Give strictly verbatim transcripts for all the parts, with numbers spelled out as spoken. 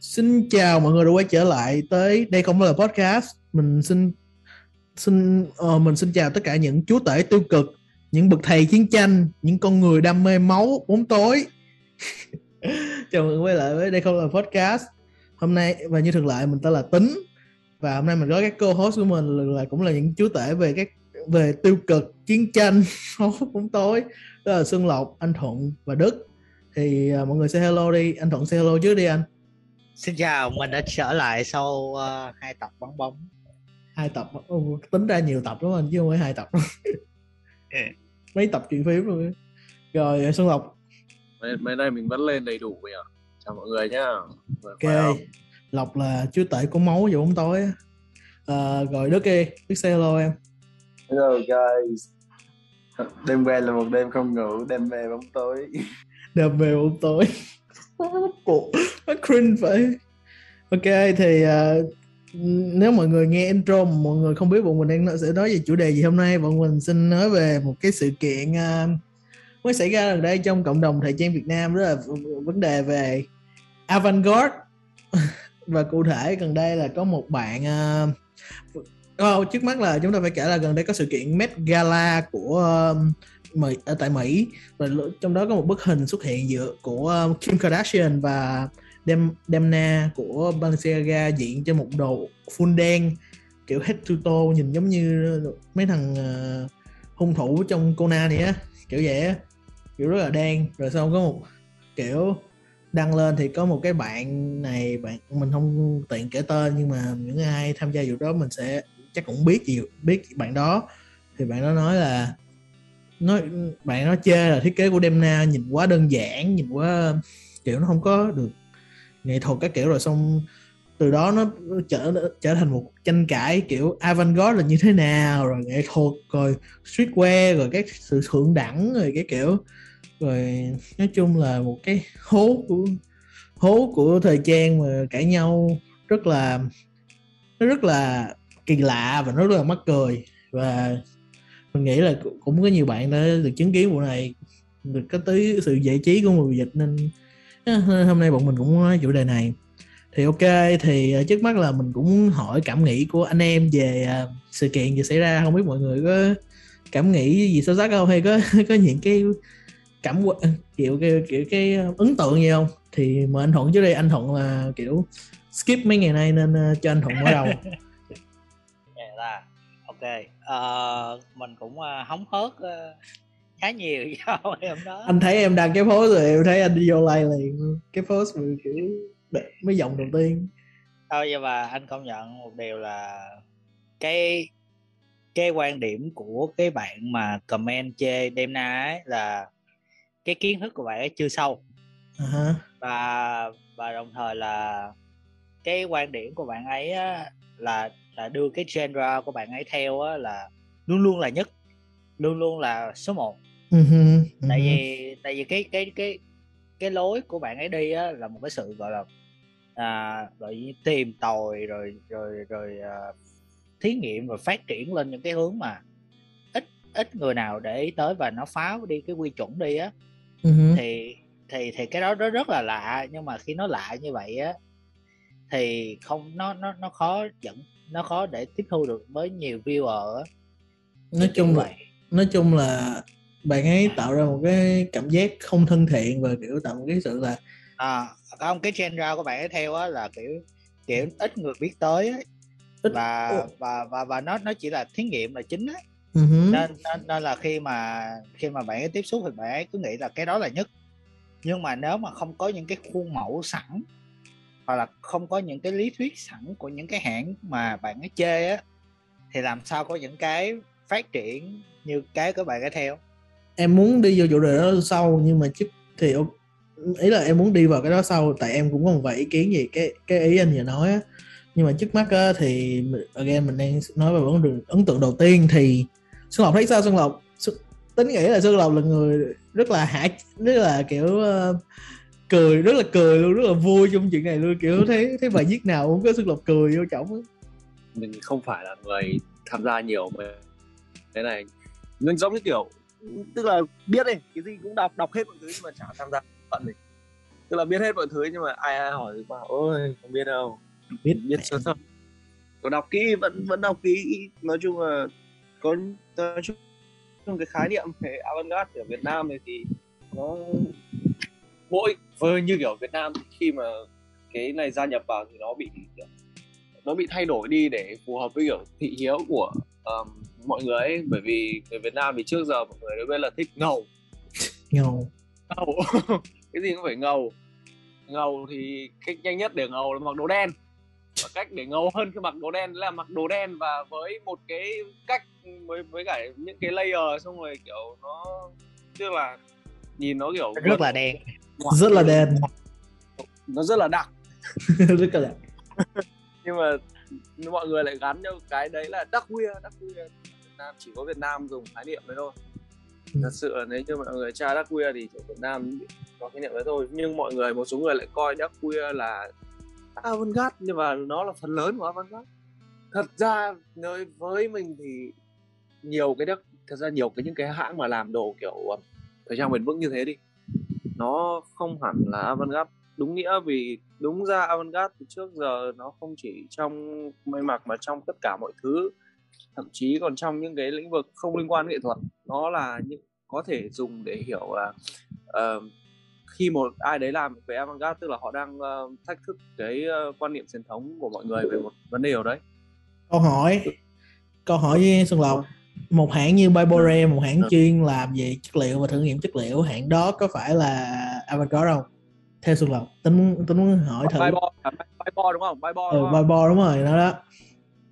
Xin chào mọi người đã quay trở lại tới đây không là podcast. Mình xin xin uh, mình xin chào tất cả những chúa tể tiêu cực, những bậc thầy chiến tranh, những con người đam mê máu, bóng tối. Chào mừng quay lại với đây không là podcast. Hôm nay và như thường lệ mình tên là Tính, và hôm nay mình có các co-host của mình là cũng là những chúa tể về các về tiêu cực, chiến tranh, máu, bóng tối. Đó là Xuân Lộc, anh Thuận và Đức. Thì uh, mọi người say hello đi, anh Thuận say hello trước đi anh. Xin chào, mình đã trở lại sau uh, hai tập bóng bóng. Hai tập, oh, tính ra nhiều tập đúng không? Chứ không phải hai tập. Mấy tập chuyện phím rồi. Rồi, Xuân Lộc. Mấy nay mình vẫn lên đầy đủ vậy ạ. Chào mọi người nhá. Ok, Lộc là chúa tể của máu và bóng tối. Uh, rồi Đức đi, Đức say hello em. Hello guys. Đêm qua là một đêm không ngủ, đêm về bóng tối. Đêm về bóng tối. Nó cringe vậy. Ok thì uh, nếu mọi người nghe intro mà mọi người không biết bọn mình đang nói, sẽ nói về chủ đề gì hôm nay. Bọn mình xin nói về một cái sự kiện uh, mới xảy ra gần đây trong cộng đồng thời trang Việt Nam. Đó là vấn đề về avant-garde. Và cụ thể gần đây là có một bạn uh, oh, trước mắt là chúng ta phải kể là gần đây có sự kiện Met Gala của uh, Mỹ, ở tại Mỹ, và trong đó có một bức hình xuất hiện giữa của Kim Kardashian và Dem, Demna của Balenciaga diện trên một đồ full đen kiểu head to toe, nhìn giống như mấy thằng uh, hung thủ trong Conan này á, kiểu vậy á, kiểu rất là đen. Rồi sau có một kiểu đăng lên thì có một cái bạn này, bạn mình không tiện kể tên, nhưng mà những ai tham gia vụ đó mình sẽ chắc cũng biết gì biết bạn đó. Thì bạn đó nói là Nói, bạn nó chê là thiết kế của Demna nhìn quá đơn giản, nhìn quá kiểu nó không có được nghệ thuật các kiểu. Rồi xong từ đó nó trở trở thành một tranh cãi kiểu avant-garde là như thế nào, rồi nghệ thuật, rồi streetwear, rồi các sự thượng đẳng, rồi cái kiểu. Rồi nói chung là một cái hố của hố của thời trang mà cãi nhau rất là nó rất là kỳ lạ và nó rất là mắc cười. Và mình nghĩ là cũng có nhiều bạn đã được chứng kiến vụ này, được có tới sự giải trí của mùa dịch, nên hôm nay bọn mình cũng nói chủ đề này. Thì ok, thì trước mắt là mình cũng hỏi cảm nghĩ của anh em về sự kiện vừa xảy ra. Không biết mọi người có cảm nghĩ gì sâu sắc không, hay có có những cái cảm kiểu cái, kiểu cái ấn tượng gì không? Thì mời anh Thuận trước đây. Anh Thuận là kiểu skip mấy ngày nay nên cho anh Thuận mở đầu. Ok, uh, mình cũng uh, hóng hớt uh, khá nhiều do hôm đó. Anh thấy em đăng cái post rồi, em thấy anh đi vô like liền. Cái post vừa kiểu mấy dòng đầu tiên. Thôi vậy mà anh công nhận một điều là cái cái quan điểm của cái bạn mà comment chê Demna ấy là cái kiến thức của bạn ấy chưa sâu. Uh-huh. Và và đồng thời là cái quan điểm của bạn ấy á, là là đưa cái genre của bạn ấy theo á, là luôn luôn là nhất, luôn luôn là số một. Uh-huh, uh-huh. Tại vì tại vì cái cái cái cái lối của bạn ấy đi á, là một cái sự gọi là à, gọi tìm tòi rồi rồi rồi uh, thí nghiệm và phát triển lên những cái hướng mà ít ít người nào để ý tới, và nó phá đi cái quy chuẩn đi á. Uh-huh. Thì thì thì cái đó nó rất là lạ, nhưng mà khi nó lạ như vậy á thì không nó nó nó khó dẫn nó khó để tiếp thu được với nhiều viewer. Nói chung là nói chung là bạn ấy tạo ra một cái cảm giác không thân thiện, và kiểu tạo một cái sự là à không cái genre của bạn ấy theo á là kiểu kiểu ít người biết tới ấy. Ít... và, ừ. và và và nó nó chỉ là thí nghiệm là chính ấy. Uh-huh. nên, nên nên là khi mà khi mà bạn ấy tiếp xúc thì bạn ấy cứ nghĩ là cái đó là nhất, nhưng mà nếu mà không có những cái khuôn mẫu sẵn, hoặc là không có những cái lý thuyết sẵn của những cái hãng mà bạn ấy chê á, thì làm sao có những cái phát triển như cái của bạn ấy theo. Em muốn đi vô chủ đề đó sau, nhưng mà chứ thì ý là em muốn đi vào cái đó sau, tại em cũng có một vài ý kiến gì cái cái ý anh vừa nói á. Nhưng mà trước mắt á, thì again mình đang nói về vấn đề ấn tượng đầu tiên. Thì Xuân Lộc thấy sao? Xuân Lộc tính nghĩ là Xuân Lộc là người rất là hả rất là kiểu cười, rất là cười luôn, rất là vui trong chuyện này luôn, kiểu thấy thấy bài viết nào cũng có Xuân Lộc cười vô trọng ấy. Mình không phải là người tham gia nhiều về cái này, nhưng giống như kiểu tức là biết đi cái gì cũng đọc đọc hết mọi thứ, nhưng mà chả tham gia bận gì. tức là biết hết mọi thứ, nhưng mà ai ai hỏi bảo ôi không biết đâu, biết biết sơ sơ. Còn đọc kỹ vẫn vẫn đọc kỹ, nói chung là có nói chung cái khái niệm về avant-garde ở Việt Nam này thì nó mỗi với như kiểu Việt Nam khi mà cái này gia nhập vào thì nó bị nó bị thay đổi đi để phù hợp với kiểu thị hiếu của um, mọi người ấy. Bởi vì người Việt Nam thì trước giờ mọi người đều biết là thích ngầu ngầu ngầu cái gì cũng phải ngầu ngầu thì cách nhanh nhất để ngầu là mặc đồ đen, và cách để ngầu hơn khi mặc đồ đen là mặc đồ đen và với một cái cách với với cả những cái layer, xong rồi kiểu nó tức là nhìn nó kiểu rất là đen, rất là đen, nó rất là đặc rất là nhưng mà mọi người lại gắn cho cái đấy là dark wear. Dark wear Việt Nam chỉ có Việt Nam dùng khái niệm đấy thôi. Ừ. Thật sự là nếu như mọi người tra dark wear thì ở Việt Nam có khái niệm đấy thôi, nhưng mọi người một số người lại coi dark wear là avant-garde, nhưng mà nó là phần lớn của avant-garde. Thật ra nói với mình thì nhiều cái dark, thật ra nhiều cái những cái hãng mà làm đồ kiểu thời trang bền vững như thế đi, nó không hẳn là avant-garde đúng nghĩa, vì đúng ra avant-garde từ trước giờ nó không chỉ trong may mặc mà trong tất cả mọi thứ, thậm chí còn trong những cái lĩnh vực không liên quan nghệ thuật. Nó là những có thể dùng để hiểu là uh, khi một ai đấy làm về avant-garde tức là họ đang uh, thách thức cái uh, quan niệm truyền thống của mọi người về một vấn đề nào đấy. Câu hỏi câu hỏi Xuân Lộc, một hãng như Byborre, một hãng chuyên làm về chất liệu và thử nghiệm chất liệu, hãng đó có phải là avant-garde không? Theo Xuân Lộc, tôi muốn, tôi muốn hỏi thử. Byborre, Byborre đúng không? Byborre. Ừ, Byborre đúng rồi, nó đó.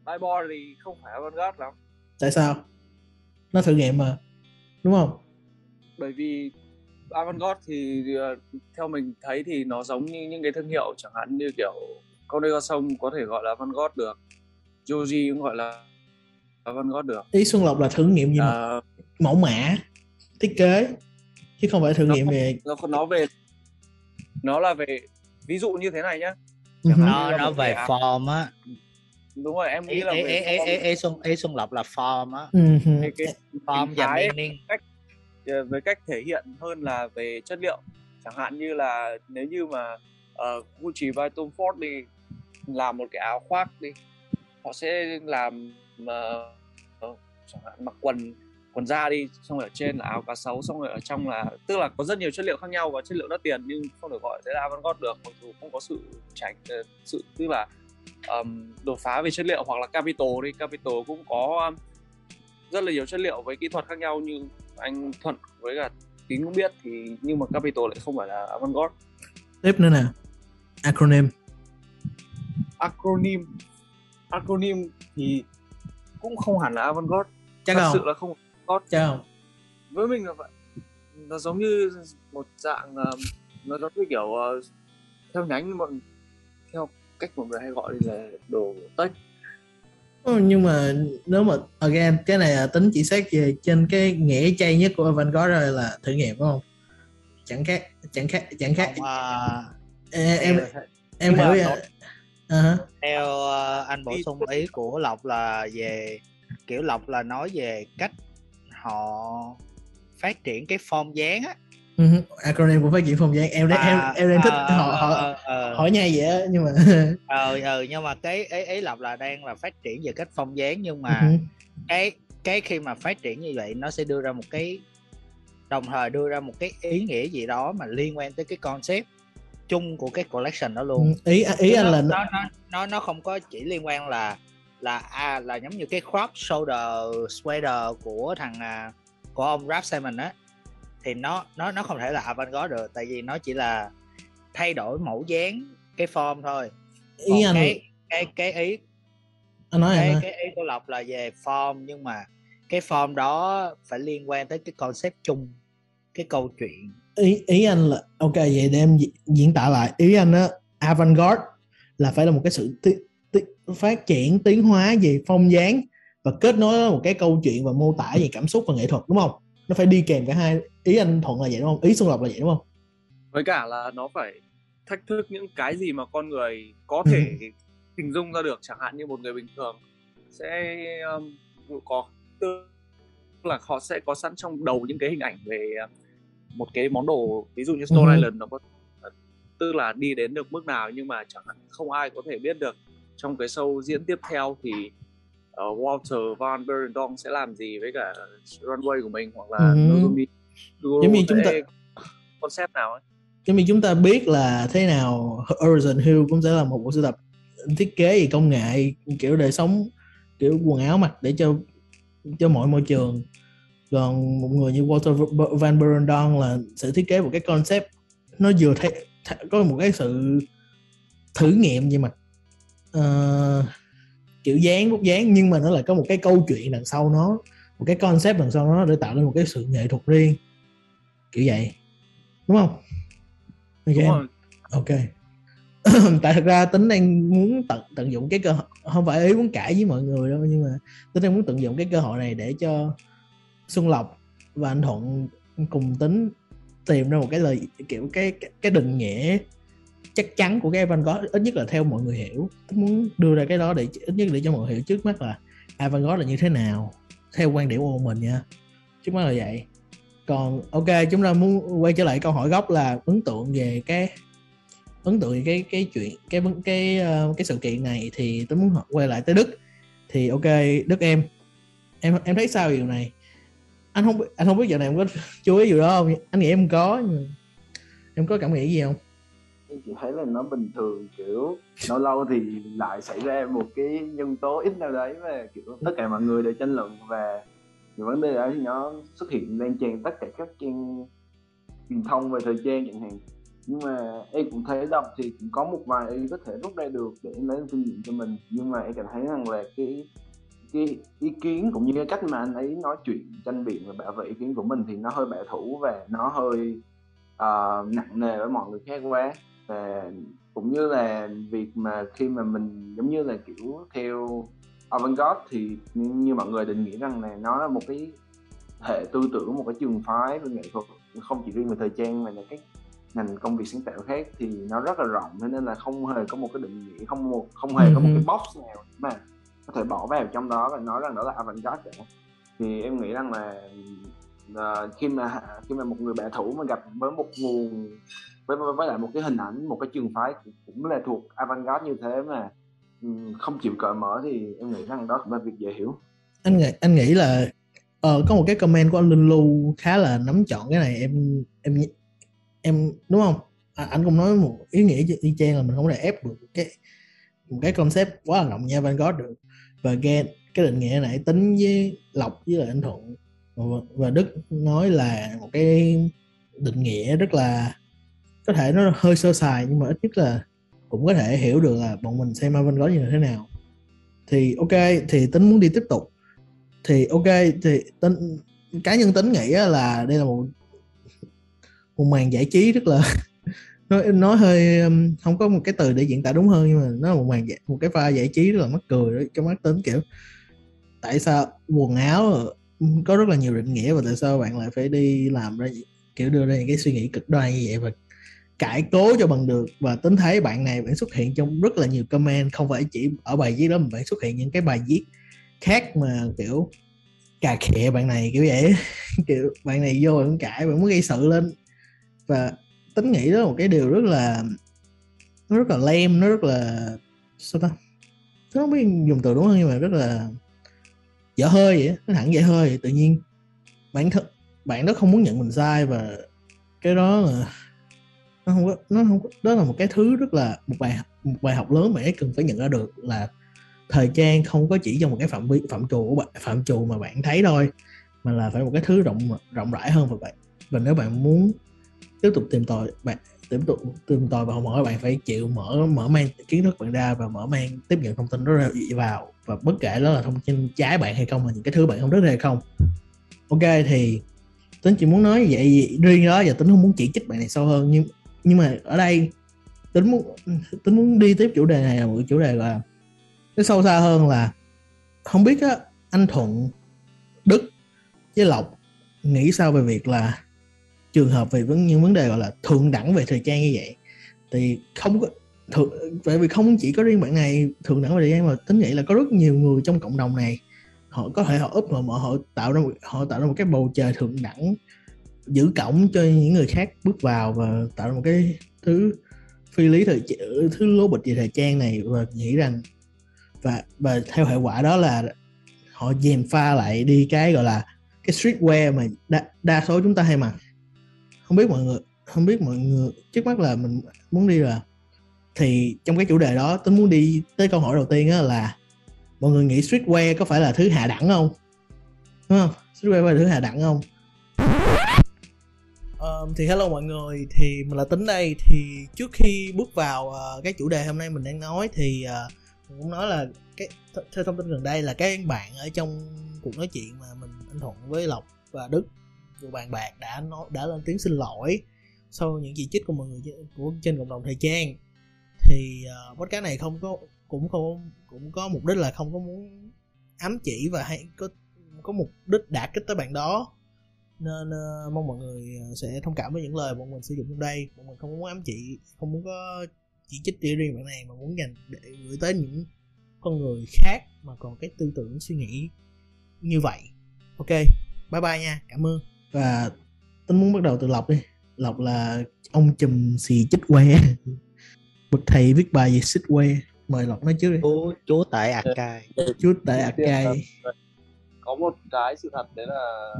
Byborre thì không phải avant-garde lắm. Tại sao? Nó thử nghiệm mà, đúng không? Bởi vì avant-garde thì theo mình thấy thì nó giống như những cái thương hiệu, chẳng hạn như kiểu Conde Garçon có thể gọi là avant-garde được, Yoji cũng gọi là avant-garde được. Ý Xuân Lộc là thử nghiệm gì mà? Uh, mẫu mã, thiết kế, chứ không phải thử nghiệm về. Nó còn nói về nó là về ví dụ như thế này nhá, uh-huh. nó nó về form á, đúng rồi, em nghĩ là ý Xuân ý Xuân Lộc là form á, uh-huh. cái form và meaning, cách với cách thể hiện hơn là về chất liệu. Chẳng hạn như là nếu như mà uh, Gucci và Tom Ford đi làm một cái áo khoác đi, họ sẽ làm uh, chẳng hạn mặc quần quần da đi, xong rồi ở trên là áo cá sấu, xong rồi ở trong là, tức là có rất nhiều chất liệu khác nhau và chất liệu đắt tiền, nhưng không được gọi thế là avant-garde được, mặc dù không có sự tránh sự tức là um, đột phá về chất liệu. Hoặc là Capital đi, Capital cũng có rất là nhiều chất liệu với kỹ thuật khác nhau, như anh Thuận với cả Tín cũng biết thì, nhưng mà Capital lại không phải là avant-garde. Tiếp nữa nè, acronym acronym acronym thì cũng không hẳn là avant-garde, chắc thật sự là không avant-garde. Với mình là vậy, nó giống như một dạng nó giống như kiểu theo nhánh bọn, theo cách mọi người hay gọi là đồ tech. Ừ, nhưng mà nếu mà again cái này là tính chỉ xét về trên cái nghĩa chay nhất của avant-garde rồi là thử nghiệm đúng không? Chẳng khác chẳng khác chẳng khác. À, em em, em hiểu vậy. Uh-huh. Theo uh, anh bổ sung ý của Lộc là về kiểu Lộc là nói về cách họ phát triển cái form dáng á. Uh-huh. Acronym của phát triển form dáng em đang à, em em đang thích à, họ à, họ à, hỏi à. Nhai vậy á, nhưng mà ờ ờ nhưng mà cái ý, ý Lộc là đang là phát triển về cách form dáng, nhưng mà uh-huh. cái cái khi mà phát triển như vậy nó sẽ đưa ra một cái, đồng thời đưa ra một cái ý nghĩa gì đó mà liên quan tới cái concept chung của cái collection đó luôn. Ừ, ý ý nó, anh là nó nó nó nó không có chỉ liên quan là là à, là giống như cái crop shoulder sweater của thằng của ông Raf Simons á, thì nó nó nó không thể là avant-garde được, tại vì nó chỉ là thay đổi mẫu dáng cái form thôi. Còn ý anh cái cái cái ý anh nói cái, anh cái ý của Lộc là về form, nhưng mà cái form đó phải liên quan tới cái concept chung, cái câu chuyện. Ý ý anh là ok, vậy để em diễn tả lại ý anh á, avant-garde là phải là một cái sự tí, tí, phát triển tiến hóa về phong dáng và kết nối một cái câu chuyện và mô tả về cảm xúc và nghệ thuật, đúng không? Nó phải đi kèm cả hai. Ý anh Thuận là vậy đúng không? Ý Xuân Lộc là vậy đúng không? Với cả là nó phải thách thức những cái gì mà con người có thể ừ. hình dung ra được. Chẳng hạn như một người bình thường sẽ um, có tức là họ sẽ có sẵn trong đầu những cái hình ảnh về một cái món đồ, ví dụ như Stone ừ. Island nó có tức là đi đến được mức nào, nhưng mà chẳng hạn không ai có thể biết được trong cái show diễn tiếp theo thì uh, Walter Van Beirendonck sẽ làm gì với cả runway của mình, hoặc là Nozomi giống như chúng ta concept nào ấy. Giống như chúng ta biết là thế nào Horizon Hill cũng sẽ là một bộ sưu tập thiết kế gì công nghệ kiểu đời sống, kiểu quần áo mặc để cho cho mọi môi trường. Còn một người như Walter Van Beirendonck là sẽ thiết kế một cái concept nó vừa thay, thay có một cái sự thử nghiệm gì mà uh, kiểu dán bút dán, nhưng mà nó lại có một cái câu chuyện đằng sau nó, một cái concept đằng sau nó để tạo nên một cái sự nghệ thuật riêng kiểu vậy, đúng không? Okay. Đúng rồi. Ok. Tại thật ra tính đang muốn tận tận dụng cái cơ hội, không phải ý muốn cãi với mọi người đâu, nhưng mà tính đang muốn tận dụng cái cơ hội này để cho Xuân Lộc và anh Thuận cùng tính tìm ra một cái lời kiểu cái cái, cái định nghĩa chắc chắn của cái avant-garde, ít nhất là theo mọi người hiểu. Tôi muốn đưa ra cái đó để ít nhất để cho mọi người hiểu trước mắt là avant-garde là như thế nào theo quan điểm của mình nha, trước mắt là vậy. Còn ok, chúng ta muốn quay trở lại câu hỏi gốc là ấn tượng về cái ấn tượng về cái cái chuyện cái cái cái, cái sự kiện này, thì tôi muốn quay lại tới Đức. Thì ok Đức, em em em thấy sao về điều này? Anh không anh không biết giờ này em có chú ý điều đó không? Anh nghĩ em có, em có cảm nghĩ gì không? Em chỉ thấy là nó bình thường, kiểu lâu lâu thì lại xảy ra một cái nhân tố ít nào đấy về kiểu tất cả mọi người đều tranh luận về những vấn đề đó, thì nó xuất hiện lan tràn tất cả các trang truyền thông về thời trang chẳng hạn. Nhưng mà em cũng thấy đọc thì cũng có một vài em có thể rút ra được để em lấy kinh nghiệm cho mình, nhưng mà em cảm thấy rằng là cái cái ý kiến cũng như cái cách mà anh ấy nói chuyện tranh biện và bảo vệ ý kiến của mình thì nó hơi bảo thủ và nó hơi uh, nặng nề với mọi người khác quá. Và cũng như là việc mà khi mà mình giống như là kiểu theo avant-garde thì như mọi người định nghĩa rằng là nó là một cái hệ tư tưởng, một cái trường phái về nghệ thuật, không chỉ riêng về thời trang mà những cái ngành công việc sáng tạo khác thì nó rất là rộng, thế nên là không hề có một cái định nghĩa, không một không hề có một cái box nào mà có thể bỏ vào trong đó và nói rằng đó là avant-garde. Thì em nghĩ rằng là uh, khi mà khi mà một người bảo thủ mà gặp với một nguồn với với lại một cái hình ảnh, một cái trường phái cũng là thuộc avant-garde như thế mà um, không chịu cởi mở thì em nghĩ rằng đó cũng là việc dễ hiểu. Anh nghĩ anh nghĩ là uh, có một cái comment của anh Linh Lu khá là nắm chọn cái này, em em em đúng không? À, anh cũng nói một ý nghĩa y chang là mình không thể ép được cái một cái concept quá là rộng nha avant-garde được. Và cái, cái định nghĩa này tính với Lộc với lại anh Thuận và Đức nói là một cái định nghĩa rất là có thể nó hơi sơ sài, nhưng mà ít nhất là cũng có thể hiểu được là bọn mình xem avant-garde như thế nào. Thì ok, thì tính muốn đi tiếp tục. Thì ok, thì tính, cá nhân tính nghĩ là đây là một một màn giải trí rất là nói nói hơi không có một cái từ để diễn tả đúng hơn, nhưng mà nó là một màn một cái pha giải trí rất là mắc cười đấy trong mắt tính, kiểu tại sao quần áo có rất là nhiều định nghĩa và tại sao bạn lại phải đi làm ra kiểu đưa ra những cái suy nghĩ cực đoan như vậy và cãi cố cho bằng được. Và tính thấy bạn này bạn xuất hiện trong rất là nhiều comment, không phải chỉ ở bài viết đó mà bạn xuất hiện những cái bài viết khác mà kiểu cà khịa bạn này kiểu vậy kiểu bạn này vô bạn cãi, bạn muốn gây sự lên. Và tính nghĩ đó là một cái điều rất là nó rất là lem, nó rất là sao ta, nó không biết dùng từ đúng không, nhưng mà rất là dở hơi vậy, nó thẳng dở hơi vậy. Tự nhiên bản thân bạn đó không muốn nhận mình sai và cái đó là nó không có, nó không có, đó là một cái thứ rất là một bài một bài học lớn mà ấy cần phải nhận ra được là thời trang không có chỉ trong một cái phạm vi phạm trù của bạn, phạm trù mà bạn thấy thôi, mà là phải một cái thứ rộng rộng rãi hơn và bạn và nếu bạn muốn tiếp tục tìm tòi bạn tiếp tục tìm tòi và học hỏi, bạn phải chịu mở mở mang kiến thức bạn ra và mở mang tiếp nhận thông tin đó ra vào, và bất kể đó là thông tin trái bạn hay không, là những cái thứ bạn không thích hay không. Ok, thì tính chỉ muốn nói vậy riêng đó và tính không muốn chỉ trích bạn này sâu hơn, nhưng nhưng mà ở đây tính muốn tính muốn đi tiếp chủ đề này là một chủ đề là nó sâu xa hơn, là không biết á, anh Thuận, Đức với Lộc nghĩ sao về việc là trường hợp về những vấn đề gọi là thượng đẳng về thời trang như vậy, thì không có thượng, bởi vì không chỉ có riêng bạn này thượng đẳng về thời trang mà tính nghĩ là có rất nhiều người trong cộng đồng này họ có thể họ úp họ họ tạo ra một, họ tạo ra một cái bầu trời thượng đẳng giữ cổng cho những người khác bước vào và tạo ra một cái thứ phi lý thời thứ lố bịch về thời trang này và nghĩ rằng và và theo hệ quả đó là họ dèm pha lại đi cái gọi là cái streetwear mà đa, đa số chúng ta hay mặc. Không biết mọi người không biết mọi người trước mắt là mình muốn đi là thì trong cái chủ đề đó tôi muốn đi tới câu hỏi đầu tiên á là mọi người nghĩ streetwear có phải là thứ hạ đẳng không? Đúng không? Streetwear phải là thứ hạ đẳng không? Um, thì hello mọi người, thì mình là Tính đây. Thì trước khi bước vào uh, cái chủ đề hôm nay mình đang nói thì uh, mình cũng nói là cái th- theo thông tin gần đây là các bạn ở trong cuộc nói chuyện mà mình anh Thuận với Lộc và Đức vừa bàn bạc đã nói, đã lên tiếng xin lỗi sau những chỉ trích của mọi người của trên cộng đồng thời trang. Thì uh, podcast này không có cũng không cũng có mục đích là không có muốn ám chỉ và hay có có mục đích đả kích tới bạn đó, nên uh, mong mọi người sẽ thông cảm với những lời bọn mình sử dụng trong đây. Bọn mình không muốn ám chỉ, không muốn có chỉ trích riêng bạn này mà muốn dành để gửi tới những con người khác mà còn cái tư tưởng suy nghĩ như vậy. Ok, bye bye nha, cảm ơn. Và Tính muốn bắt đầu từ Lộc đi. Lộc là ông chùm xì chích que, bậc thầy viết bài về xích que. Mời Lộc nói trước đi. Chúa tại Akai. Chúa tại Akai. Có một cái sự thật đấy là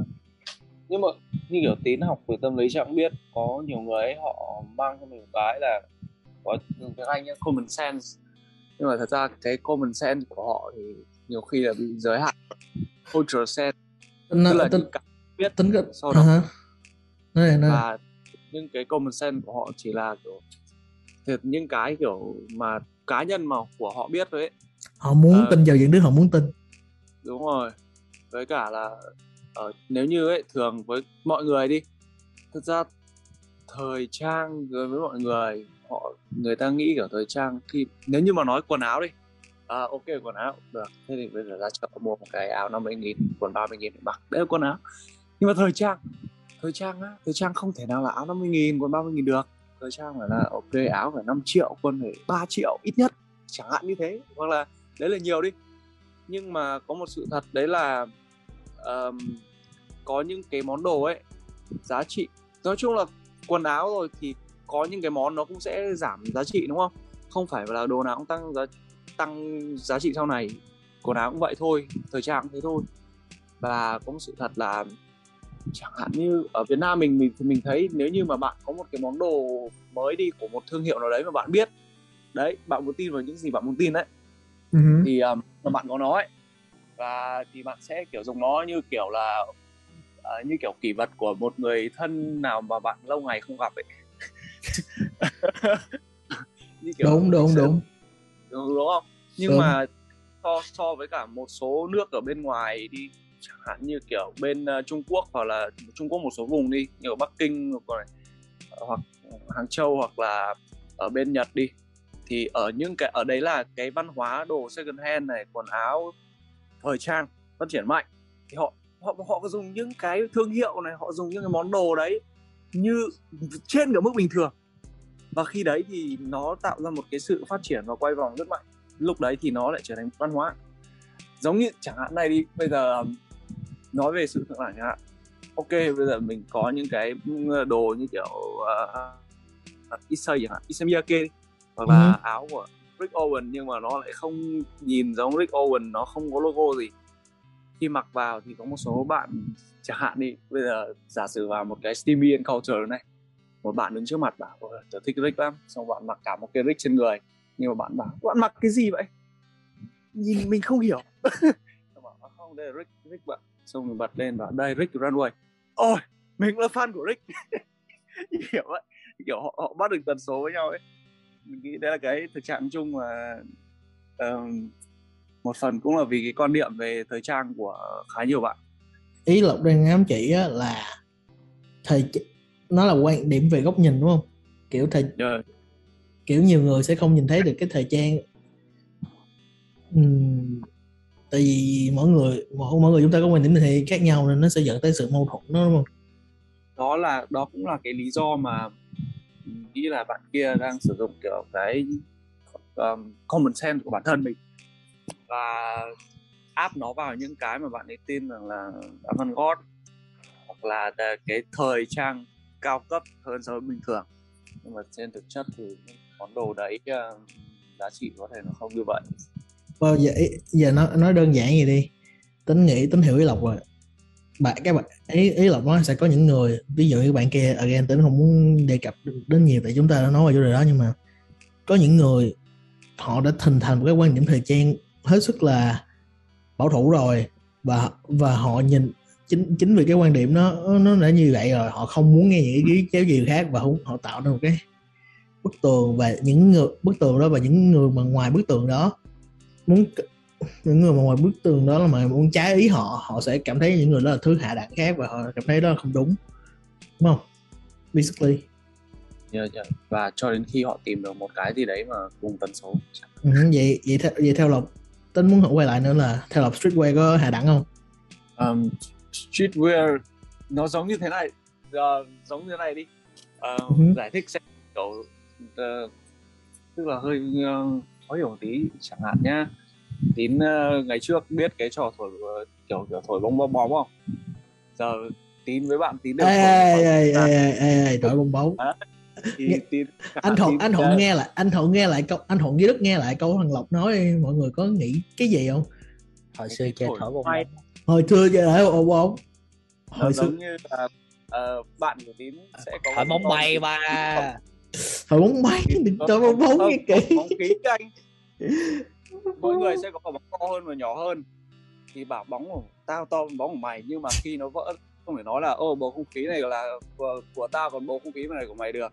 nhưng mà như kiểu Tín học về tâm lý chẳng biết, có nhiều người ấy họ mang cho mình một cái là có tiếng Anh nhá, common sense, nhưng mà thật ra cái common sense của họ thì nhiều khi là bị giới hạn cultural sense, tức là những cái biết tính cận sau đó uh-huh. này, này. Và những cái common sense của họ chỉ là kiểu thiệt những cái kiểu mà cá nhân mà của họ biết thôi ấy. Họ muốn à, tin vào những đứa họ muốn tin, đúng rồi. Với cả là Ờ, nếu như ấy, thường với mọi người đi, thật ra thời trang với mọi người họ người ta nghĩ kiểu thời trang khi nếu như mà nói quần áo đi, à, ok quần áo được, thế thì bây giờ ra chợ mua một cái áo năm mươi nghìn, quần ba mươi nghìn để mặc, đấy là quần áo. Nhưng mà thời trang, thời trang á, thời trang không thể nào là áo năm mươi nghìn, quần ba mươi nghìn được. Thời trang phải là ok áo phải năm triệu, quần phải ba triệu ít nhất, chẳng hạn như thế, hoặc là đấy là nhiều đi. Nhưng mà có một sự thật đấy là um, có những cái món đồ ấy giá trị, nói chung là quần áo rồi thì có những cái món nó cũng sẽ giảm giá trị, đúng không? Không phải là đồ nào cũng tăng giá, tăng giá trị sau này. Quần áo cũng vậy thôi, thời trang cũng thế thôi. Và có một sự thật là chẳng hạn như ở Việt Nam mình mình mình thấy nếu như mà bạn có một cái món đồ mới đi của một thương hiệu nào đấy mà bạn biết đấy, bạn muốn tin vào những gì bạn muốn tin đấy uh-huh. thì um, mà bạn có nó ấy, và thì bạn sẽ kiểu dùng nó như kiểu là uh, như kiểu kỷ vật của một người thân nào mà bạn lâu ngày không gặp ấy. Như kiểu đúng đúng sẽ... đúng đúng đúng không? Nhưng đúng. Mà so so với cả một số nước ở bên ngoài đi, chẳng hạn như kiểu bên uh, Trung Quốc hoặc là Trung Quốc một số vùng đi, như ở Bắc Kinh hoặc, hoặc Hàng Châu hoặc là ở bên Nhật đi, thì ở những cái ở đấy là cái văn hóa đồ second hand này, quần áo thời trang phát triển mạnh, thì họ họ họ dùng những cái thương hiệu này, họ dùng những cái món đồ đấy như trên cả mức bình thường, và khi đấy thì nó tạo ra một cái sự phát triển và quay vòng rất mạnh. Lúc đấy thì nó lại trở thành văn hóa, giống như chẳng hạn này đi, bây giờ nói về sự thượng đẳng chẳng hạn, ok bây giờ mình có những cái đồ như kiểu uh, Issey chẳng hạn, Issey Miyake đi, hoặc là ừ. áo của Rick Owens, nhưng mà nó lại không nhìn giống Rick Owens, nó không có logo gì. Khi mặc vào thì có một số bạn, chẳng hạn đi, bây giờ giả sử vào một cái Steamy and Culture này, một bạn đứng trước mặt bảo tớ thích Rick lắm, xong bạn mặc cả một cái Rick trên người, nhưng mà bạn bảo bạn mặc cái gì vậy? Nhìn mình không hiểu. Xong bảo không, đây là Rick, Rick bạn. Xong mình bật lên bảo đây Rick Runway. Ôi, mình là fan của Rick. Hiểu vậy, kiểu họ, họ bắt được tần số với nhau ấy. Mình nghĩ đấy là cái thực trạng chung mà uh, một phần cũng là vì cái quan niệm về thời trang của khá nhiều bạn. Ý Lộc đang ám chỉ là thời nó là quan điểm về góc nhìn, đúng không? Kiểu thời yeah. kiểu nhiều người sẽ không nhìn thấy được cái thời trang, uhm, tại vì mỗi người mỗi mỗi người chúng ta có quan điểm thì khác nhau nên nó sẽ dẫn tới sự mâu thuẫn đó, đúng không? Đó là đó cũng là cái lý do mà nghĩ là bạn kia đang sử dụng kiểu cái um, common sense của bản thân mình và áp nó vào những cái mà bạn ấy tin rằng là avant-garde hoặc là cái thời trang cao cấp hơn so với bình thường, nhưng mà trên thực chất thì món đồ đấy uh, giá trị có thể nó không như vậy. Well, giờ giờ nó nói đơn giản gì đi, tính nghĩ tính hiểu Ý Lộc rồi. Bạn các bạn ý Ý Lộc nó sẽ có những người, ví dụ như bạn kia again tính không muốn đề cập đến nhiều tại chúng ta đã nói về chủ đề đó, nhưng mà có những người họ đã hình thành một cái quan điểm thời trang hết sức là bảo thủ rồi, và và họ nhìn chính chính vì cái quan điểm nó nó đã như vậy rồi, họ không muốn nghe những ý kiến chéo chiều khác, và không, họ tạo ra một cái bức tường, và những người bức tường đó, và những người mà ngoài bức tường đó muốn những người mà ngoài bức tường đó là mà muốn trái ý họ, họ sẽ cảm thấy những người đó là thứ hạ đẳng khác, và họ cảm thấy đó là không đúng, đúng không? Basically. Yeah, yeah. Và cho đến khi họ tìm được một cái gì đấy mà cùng tần số. Ừ, vậy vậy theo, vậy theo Lộc, tính muốn họ quay lại nữa là theo Lộc streetwear có hạ đẳng không? Um, streetwear nó giống như thế này, uh, giống như thế này đi. Uh, uh-huh. Giải thích sẽ kiểu uh, tức là hơi uh, khó hiểu tí, chẳng hạn nhá. Tín uh, ngày trước biết cái trò thổi uh, kiểu kiểu thổi bong bóng bóng không? Giờ Tín với bạn Tín được thổi bong bóng. Thì, thì, anh Thuận anh Thuận nghe lại anh Thuận nghe lại câu anh Thuận với Đức nghe lại câu thằng Lộc nói, mọi người có nghĩ cái gì không? Hồi xưa chơi thổi bong bóng, hồi xưa chơi thổi bong bóng, hồi xưa như là uh, bạn của Tín sẽ có thổi bóng bay ba, thổi bóng bay, thổi bóng bóng như kì bóng ký anh, mỗi người sẽ có quả bóng to hơn và nhỏ hơn, thì bảo bóng của tao to hơn bóng của mày, nhưng mà khi nó vỡ không phải nói là ô bầu không khí này là của, của tao, còn bầu không khí này của mày được.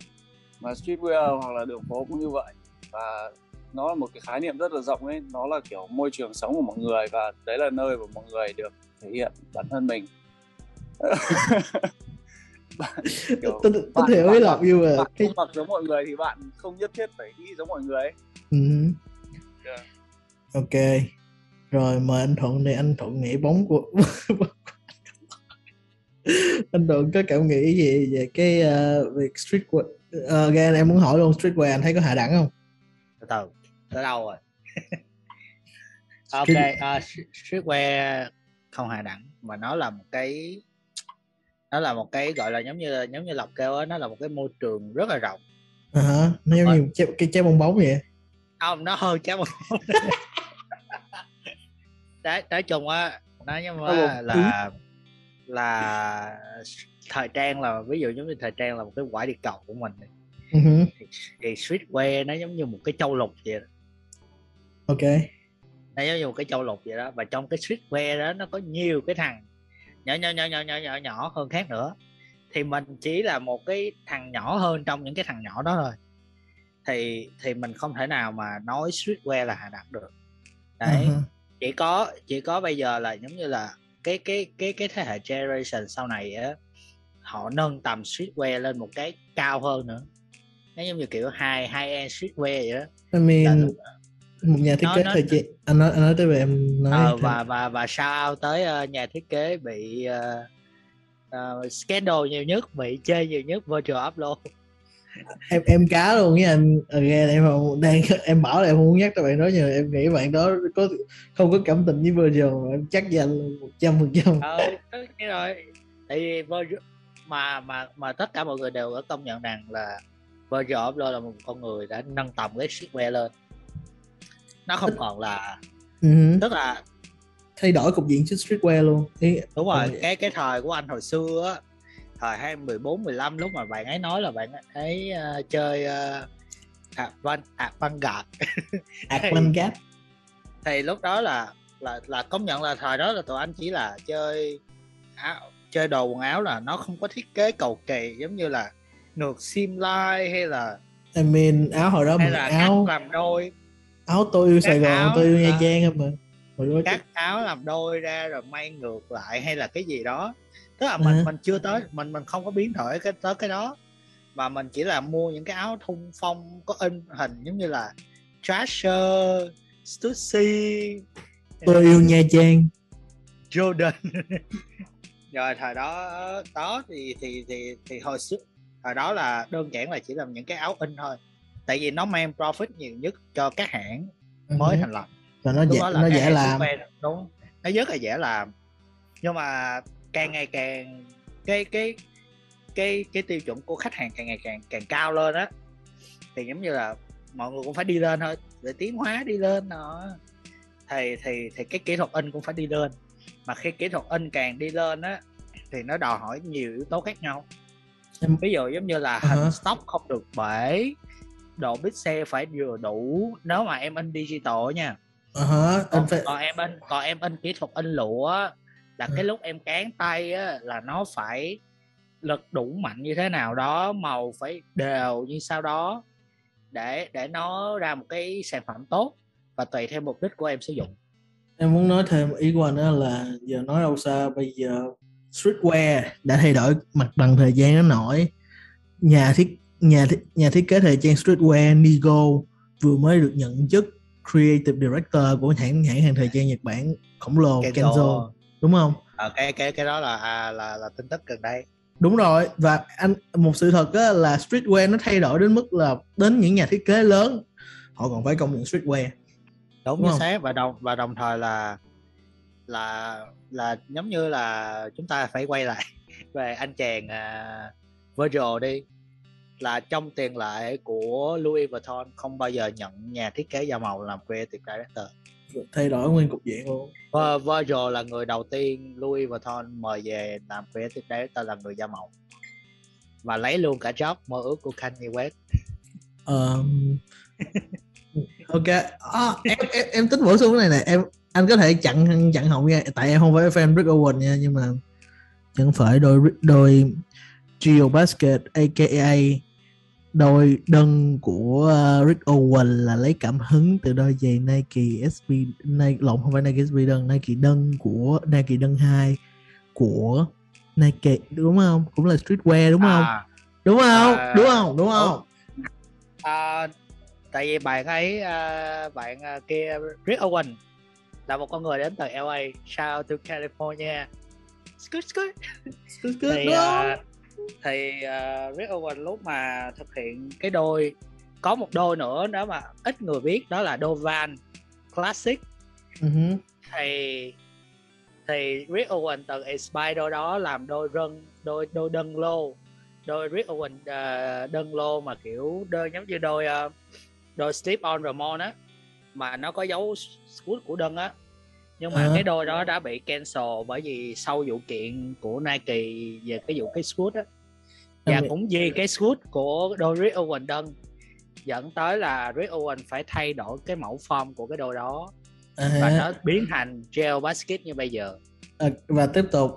Mà streetwear hoặc là đường phố cũng như vậy, và nó là một cái khái niệm rất là rộng ấy, nó là kiểu môi trường sống của mọi người, và đấy là nơi mà mọi người được thể hiện bản thân mình. Kiểu tôi, tôi bạn, hiểu với Lộc như mà bạn không mặc giống mọi người thì bạn không nhất thiết phải nghĩ giống mọi người ấy. Uh-huh. Yeah. Ok, rồi mời anh Thuận này, anh Thuận nghĩ bóng của anh Thuận có cảm nghĩ gì về cái uh, việc streetwear? Uh, again, em muốn hỏi luôn, streetwear anh thấy có hạ đẳng không? Từ từ, tới đâu rồi? Ok, uh, streetwear không hạ đẳng, mà nó là một cái, nó là một cái gọi là giống như giống như Lộc kêu á, nó là một cái môi trường rất là rộng. À hả, nó giống như cái trái, trái bong bóng vậy. Không, nó hơn trái bong bóng. Đấy, nói chung á, nó nhưng mà là là thời trang là ví dụ giống như thời trang là một cái quả địa cầu của mình, uh-huh. thì, thì streetwear nó giống như một cái châu lục vậy đó. Ok, nó giống như một cái châu lục vậy đó, và trong cái streetwear đó nó có nhiều cái thằng nhỏ nhỏ nhỏ nhỏ nhỏ nhỏ nhỏ hơn khác nữa, thì mình chỉ là một cái thằng nhỏ hơn trong những cái thằng nhỏ đó rồi, thì thì mình không thể nào mà nói streetwear là hạ đẳng được đấy. Uh-huh. chỉ có chỉ có bây giờ là giống như là cái cái cái cái thế hệ generation sau này á, họ nâng tầm streetwear lên một cái cao hơn nữa, nó giống như kiểu high high end streetwear vậy đó. I mean, là, một nhà thiết nó, kế nó, thời trang anh nói anh nói tới về em nói ờ, và và và sao tới uh, nhà thiết kế bị uh, uh, scandal nhiều nhất, bị chê nhiều nhất, Virgil Abloh. em em cá luôn nha anh, again em không đang em bảo là em không muốn nhắc tới bạn đó, nhưng em nghĩ bạn đó có không có cảm tình với Virgil, em chắc với anh một trăm phần trăm. Ờ, tất nhiên rồi, tại vì Virgil mà mà mà tất cả mọi người đều công nhận rằng là Virgil Abloh là một con người đã nâng tầm cái streetwear lên, nó không còn là uh-huh. tức là thay đổi cục diện trên streetwear luôn. Ý, đúng rồi, ừ. cái cái thời của anh hồi xưa á, thời hai mười bốn mười lăm, lúc mà bạn ấy nói là bạn ấy uh, chơi avant-garde avant-garde thì lúc đó là là là công nhận là thời đó là tụi anh chỉ là chơi áo, chơi đồ quần áo là nó không có thiết kế cầu kỳ giống như là nượt sim lai, hay là I mean, áo hồi đó hay là áo làm đôi, áo tôi yêu các Sài Gòn, tôi yêu Nha Trang không mà các chứ. Áo làm đôi ra rồi may ngược lại hay là cái gì đó, tức là mình à. mình chưa tới mình mình không có biến đổi cái tới cái đó, mà mình chỉ là mua những cái áo thun phong có in hình giống như là Trasher, Stussy, tôi yêu Nha Trang, Jordan. Rồi thời đó đó thì thì thì thì hồi xưa thời đó là đơn giản là chỉ làm những cái áo in thôi, tại vì nó mang profit nhiều nhất cho các hãng mới ừ. thành lập, và nó dễ, nó dễ làm, đúng, nó rất là dễ làm. Nhưng mà càng ngày càng cái cái cái cái tiêu chuẩn của khách hàng càng ngày càng càng cao lên á, thì giống như là mọi người cũng phải đi lên thôi, để tiến hóa đi lên đó. Thì thì thì cái kỹ thuật in cũng phải đi lên, mà khi kỹ thuật in càng đi lên á thì nó đòi hỏi nhiều yếu tố khác nhau. Ví dụ giống như là hình uh-huh. stock không được bể, độ pixel phải vừa đủ. Nếu mà em in digital nha, uh-huh. còn, phải... còn em in còn em in kỹ thuật in lụa là uh-huh. cái lúc em cán tay á, là nó phải lực đủ mạnh như thế nào đó, màu phải đều như sau đó để để nó ra một cái sản phẩm tốt, và tùy theo mục đích của em sử dụng. Em muốn nói thêm ý của anh đó là giờ nói đâu xa, bây giờ streetwear đã thay đổi mặt bằng thời gian nó nổi. Nhà thiết nhà thiết, nhà thiết kế thời trang streetwear Nigo vừa mới được nhận chức creative director của hãng hãng hàng thời trang Nhật Bản khổng lồ Kenzo, đúng không? Ờ, cái cái cái đó là à, là là tin tức gần đây. Đúng rồi, và anh một sự thật á là streetwear nó thay đổi đến mức là đến những nhà thiết kế lớn họ còn phải công nhận streetwear. Đúng, đúng xác, và đồng và đồng thời là là là giống như là chúng ta phải quay lại về anh chàng uh, Virgil đi, là trong tiền lệ của Louis Vuitton không bao giờ nhận nhà thiết kế da màu làm creative director, thay đổi nguyên cục diện luôn. Và Virgil là người đầu tiên Louis Vuitton mời về làm creative director là người da màu, và lấy luôn cả job mơ ước của Kanye West. Um... Ok, à, em, em em tính bổ sung cái này nè, em anh có thể chặn chặn họng nha, tại em không phải fan Rick Owens nha, nhưng mà chẳng phải đôi đôi Geobasket a ca a đôi đơn của Rick Owens là lấy cảm hứng từ đôi giày Nike ét pê Nike lộn không phải Nike ét pê đơn Nike đơn của Nike đơn hai của Nike, đúng không? Cũng là streetwear đúng không? À, đúng không? À, đúng không? Đúng không? À, tại vì bạn ấy bạn kia Rick Owens là một con người đến từ lờ a, shout to California. Scoot scoot. Scoot scoot. Thì, uh, thì uh, Rick Owens lúc mà thực hiện cái đôi, có một đôi nữa đó mà ít người biết, đó là đôi Van Classic. Uh-huh. Thì thì Rick Owens từ inspire đôi đó làm đôi rân, đôi đôi đơn lô, đôi Rick Owens uh, đơn lô mà kiểu đôi giống như đôi uh, đôi slip on Ramone á, mà nó có dấu scoot của đơn á, nhưng mà à. cái đôi đó đã bị cancel bởi vì sau vụ kiện của Nike về cái vụ cái scoot á, và cũng vì cái scoot của đôi Rick Owens đơn dẫn tới là Rick Owens phải thay đổi cái mẫu form của cái đôi đó, à, và nó biến thành gel basket như bây giờ. À, và tiếp tục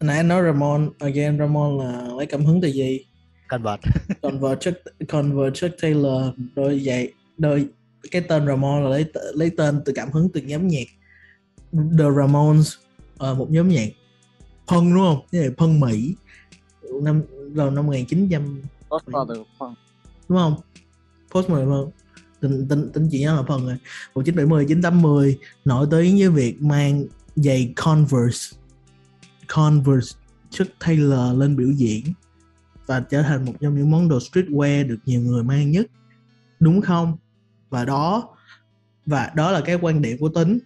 nãy anh nói Ramon again, Ramon là lấy cảm hứng từ gì? Converse. Converse Converse Chuck Taylor, đôi giày đôi cái tên Ramon là lấy lấy tên từ cảm hứng từ nhóm nhạc The Ramones, uh, một nhóm nhạc punk đúng không? Cái này punk Mỹ năm vào năm một chín không không postmodern punk đúng không? Postmodern punk tính tính tính chỉ nhớ là punk rồi. một chín bảy mươi, chín tám mươi nổi tiếng với việc mang giày Converse Converse Chuck Taylor lên biểu diễn và trở thành một trong những món đồ streetwear được nhiều người mang nhất, đúng không? Và đó và đó là cái quan điểm của Tính.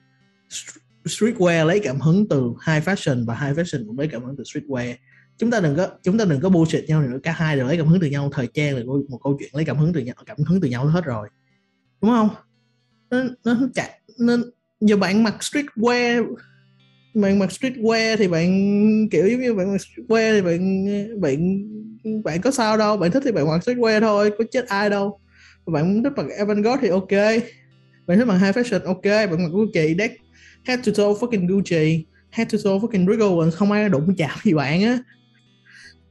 Streetwear lấy cảm hứng từ high fashion và high fashion cũng lấy cảm hứng từ streetwear. Chúng ta đừng có chúng ta đừng có bullshit nhau nữa, cả hai đều lấy cảm hứng từ nhau. Thời trang là một câu chuyện lấy cảm hứng từ nhau, cảm hứng từ nhau hết rồi, đúng không? Nên nó chạy nên giờ bạn mặc streetwear bạn mặc streetwear thì bạn kiểu giống như bạn mặc streetwear thì bạn bạn bạn có sao đâu, bạn thích thì bạn mặc streetwear thôi, có chết ai đâu. Bạn thích mặc avant-garde thì ok, bạn thích mặc high fashion ok, bạn mặc Gucci deck head to toe fucking Gucci, head to toe fucking Rick Owens, không ai đụng chạm gì bạn á,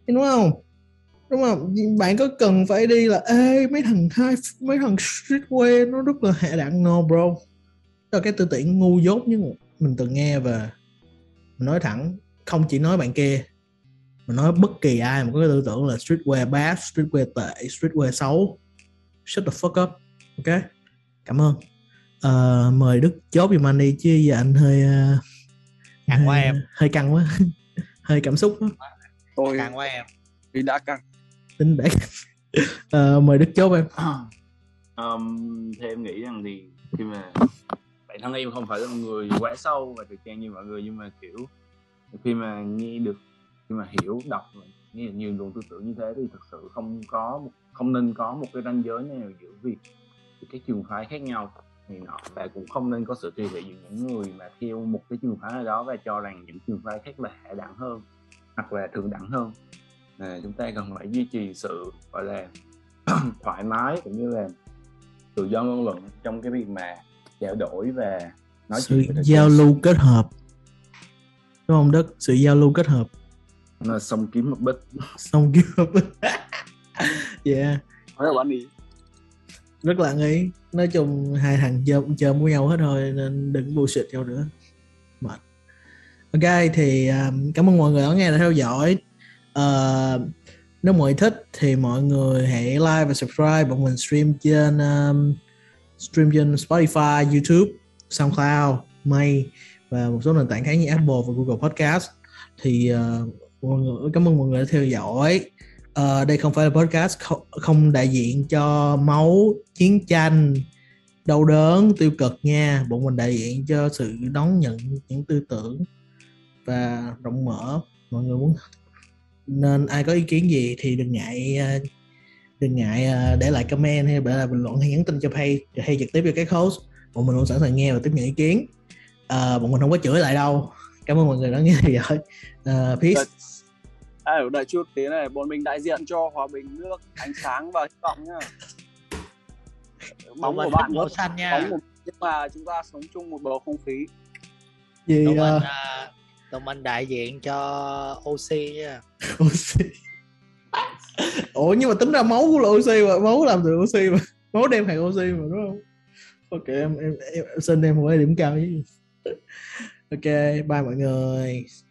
đúng không? Đúng không? Bạn có cần phải đi là ê mấy thằng high mấy thằng streetwear nó rất là hạ đẳng, no bro. Đó là cái tư tưởng ngu dốt nhưng mình từng nghe, và mình nói thẳng, không chỉ nói bạn kia, mình nói bất kỳ ai mà có cái tư tưởng là streetwear bad, streetwear tệ, streetwear xấu, shut the fuck up, ok? Cảm ơn. Uh, mời Đức chốt giùm anh đi, chứ giờ anh hơi uh, căng quá em, hơi căng quá, hơi cảm xúc quá. Tôi căng quá em, vì đã căng, tính đã căng. Uh, mời Đức chốt em. Um, thì em nghĩ rằng thì khi mà bản thân em không phải là một người quá sâu và thời trang như mọi người, nhưng mà kiểu khi mà nghe được, khi mà hiểu đọc nghe nhiều luồng tư tưởng như thế thì thực sự không có không nên có một cái ranh giới nào giữa việc cái trường phái khác nhau thì nọ, và cũng không nên có sự kỳ thị giữa những người mà theo một cái trường phái nào đó và cho rằng những trường phái khác là hạ đẳng hơn hoặc là thượng đẳng hơn. À, chúng ta cần phải duy trì sự gọi là thoải mái cũng như là tự do ngôn luận trong cái việc mà trao đổi và nói sự chuyện giao lưu kết hợp, đúng không Đức? Sự giao lưu kết hợp là xong kiếm một bích xong kiếm một bích yeah, rất là nghĩ rất là nghĩ nói chung hai thằng chơi chơi với nhau hết rồi nên đừng bullshit nhau nữa mệt. Ok thì um, cảm ơn mọi người đã nghe đã theo dõi. Uh, nếu mọi người thích thì mọi người hãy like và subscribe. Bọn mình stream trên um, stream trên Spotify, YouTube, SoundCloud, May và một số nền tảng khác như Apple và Google Podcast. Thì uh, mọi người, cảm ơn mọi người đã theo dõi. Uh, đây không phải là podcast không, không đại diện cho máu, chiến tranh, đau đớn, tiêu cực nha. Bọn mình đại diện cho sự đón nhận những tư tưởng và rộng mở. Mọi người muốn nên ai có ý kiến gì thì đừng ngại đừng ngại để lại comment hay để lại bình luận hay nhắn tin cho page hay trực tiếp cho các host. Bọn mình luôn sẵn sàng nghe và tiếp nhận ý kiến. À, bọn mình không có chửi lại đâu. Cảm ơn mọi người đã nghe theo dõi. À, peace. À, đợi chút tí này, bọn mình đại diện cho hòa bình, nước, ánh sáng và hy vọng nha. Bóng của bạn màu xanh nha. Một, nhưng mà chúng ta sống chung một bầu không khí. Gì? Tụi mình, à, tụi mình đại diện cho oxy nha. Oxy. Ủa nhưng mà tính ra máu là oxy mà, máu làm từ oxy mà, máu đem hàng oxy mà đúng không? Ok em em, em xin em một cái điểm cao chứ. Ok bye mọi người.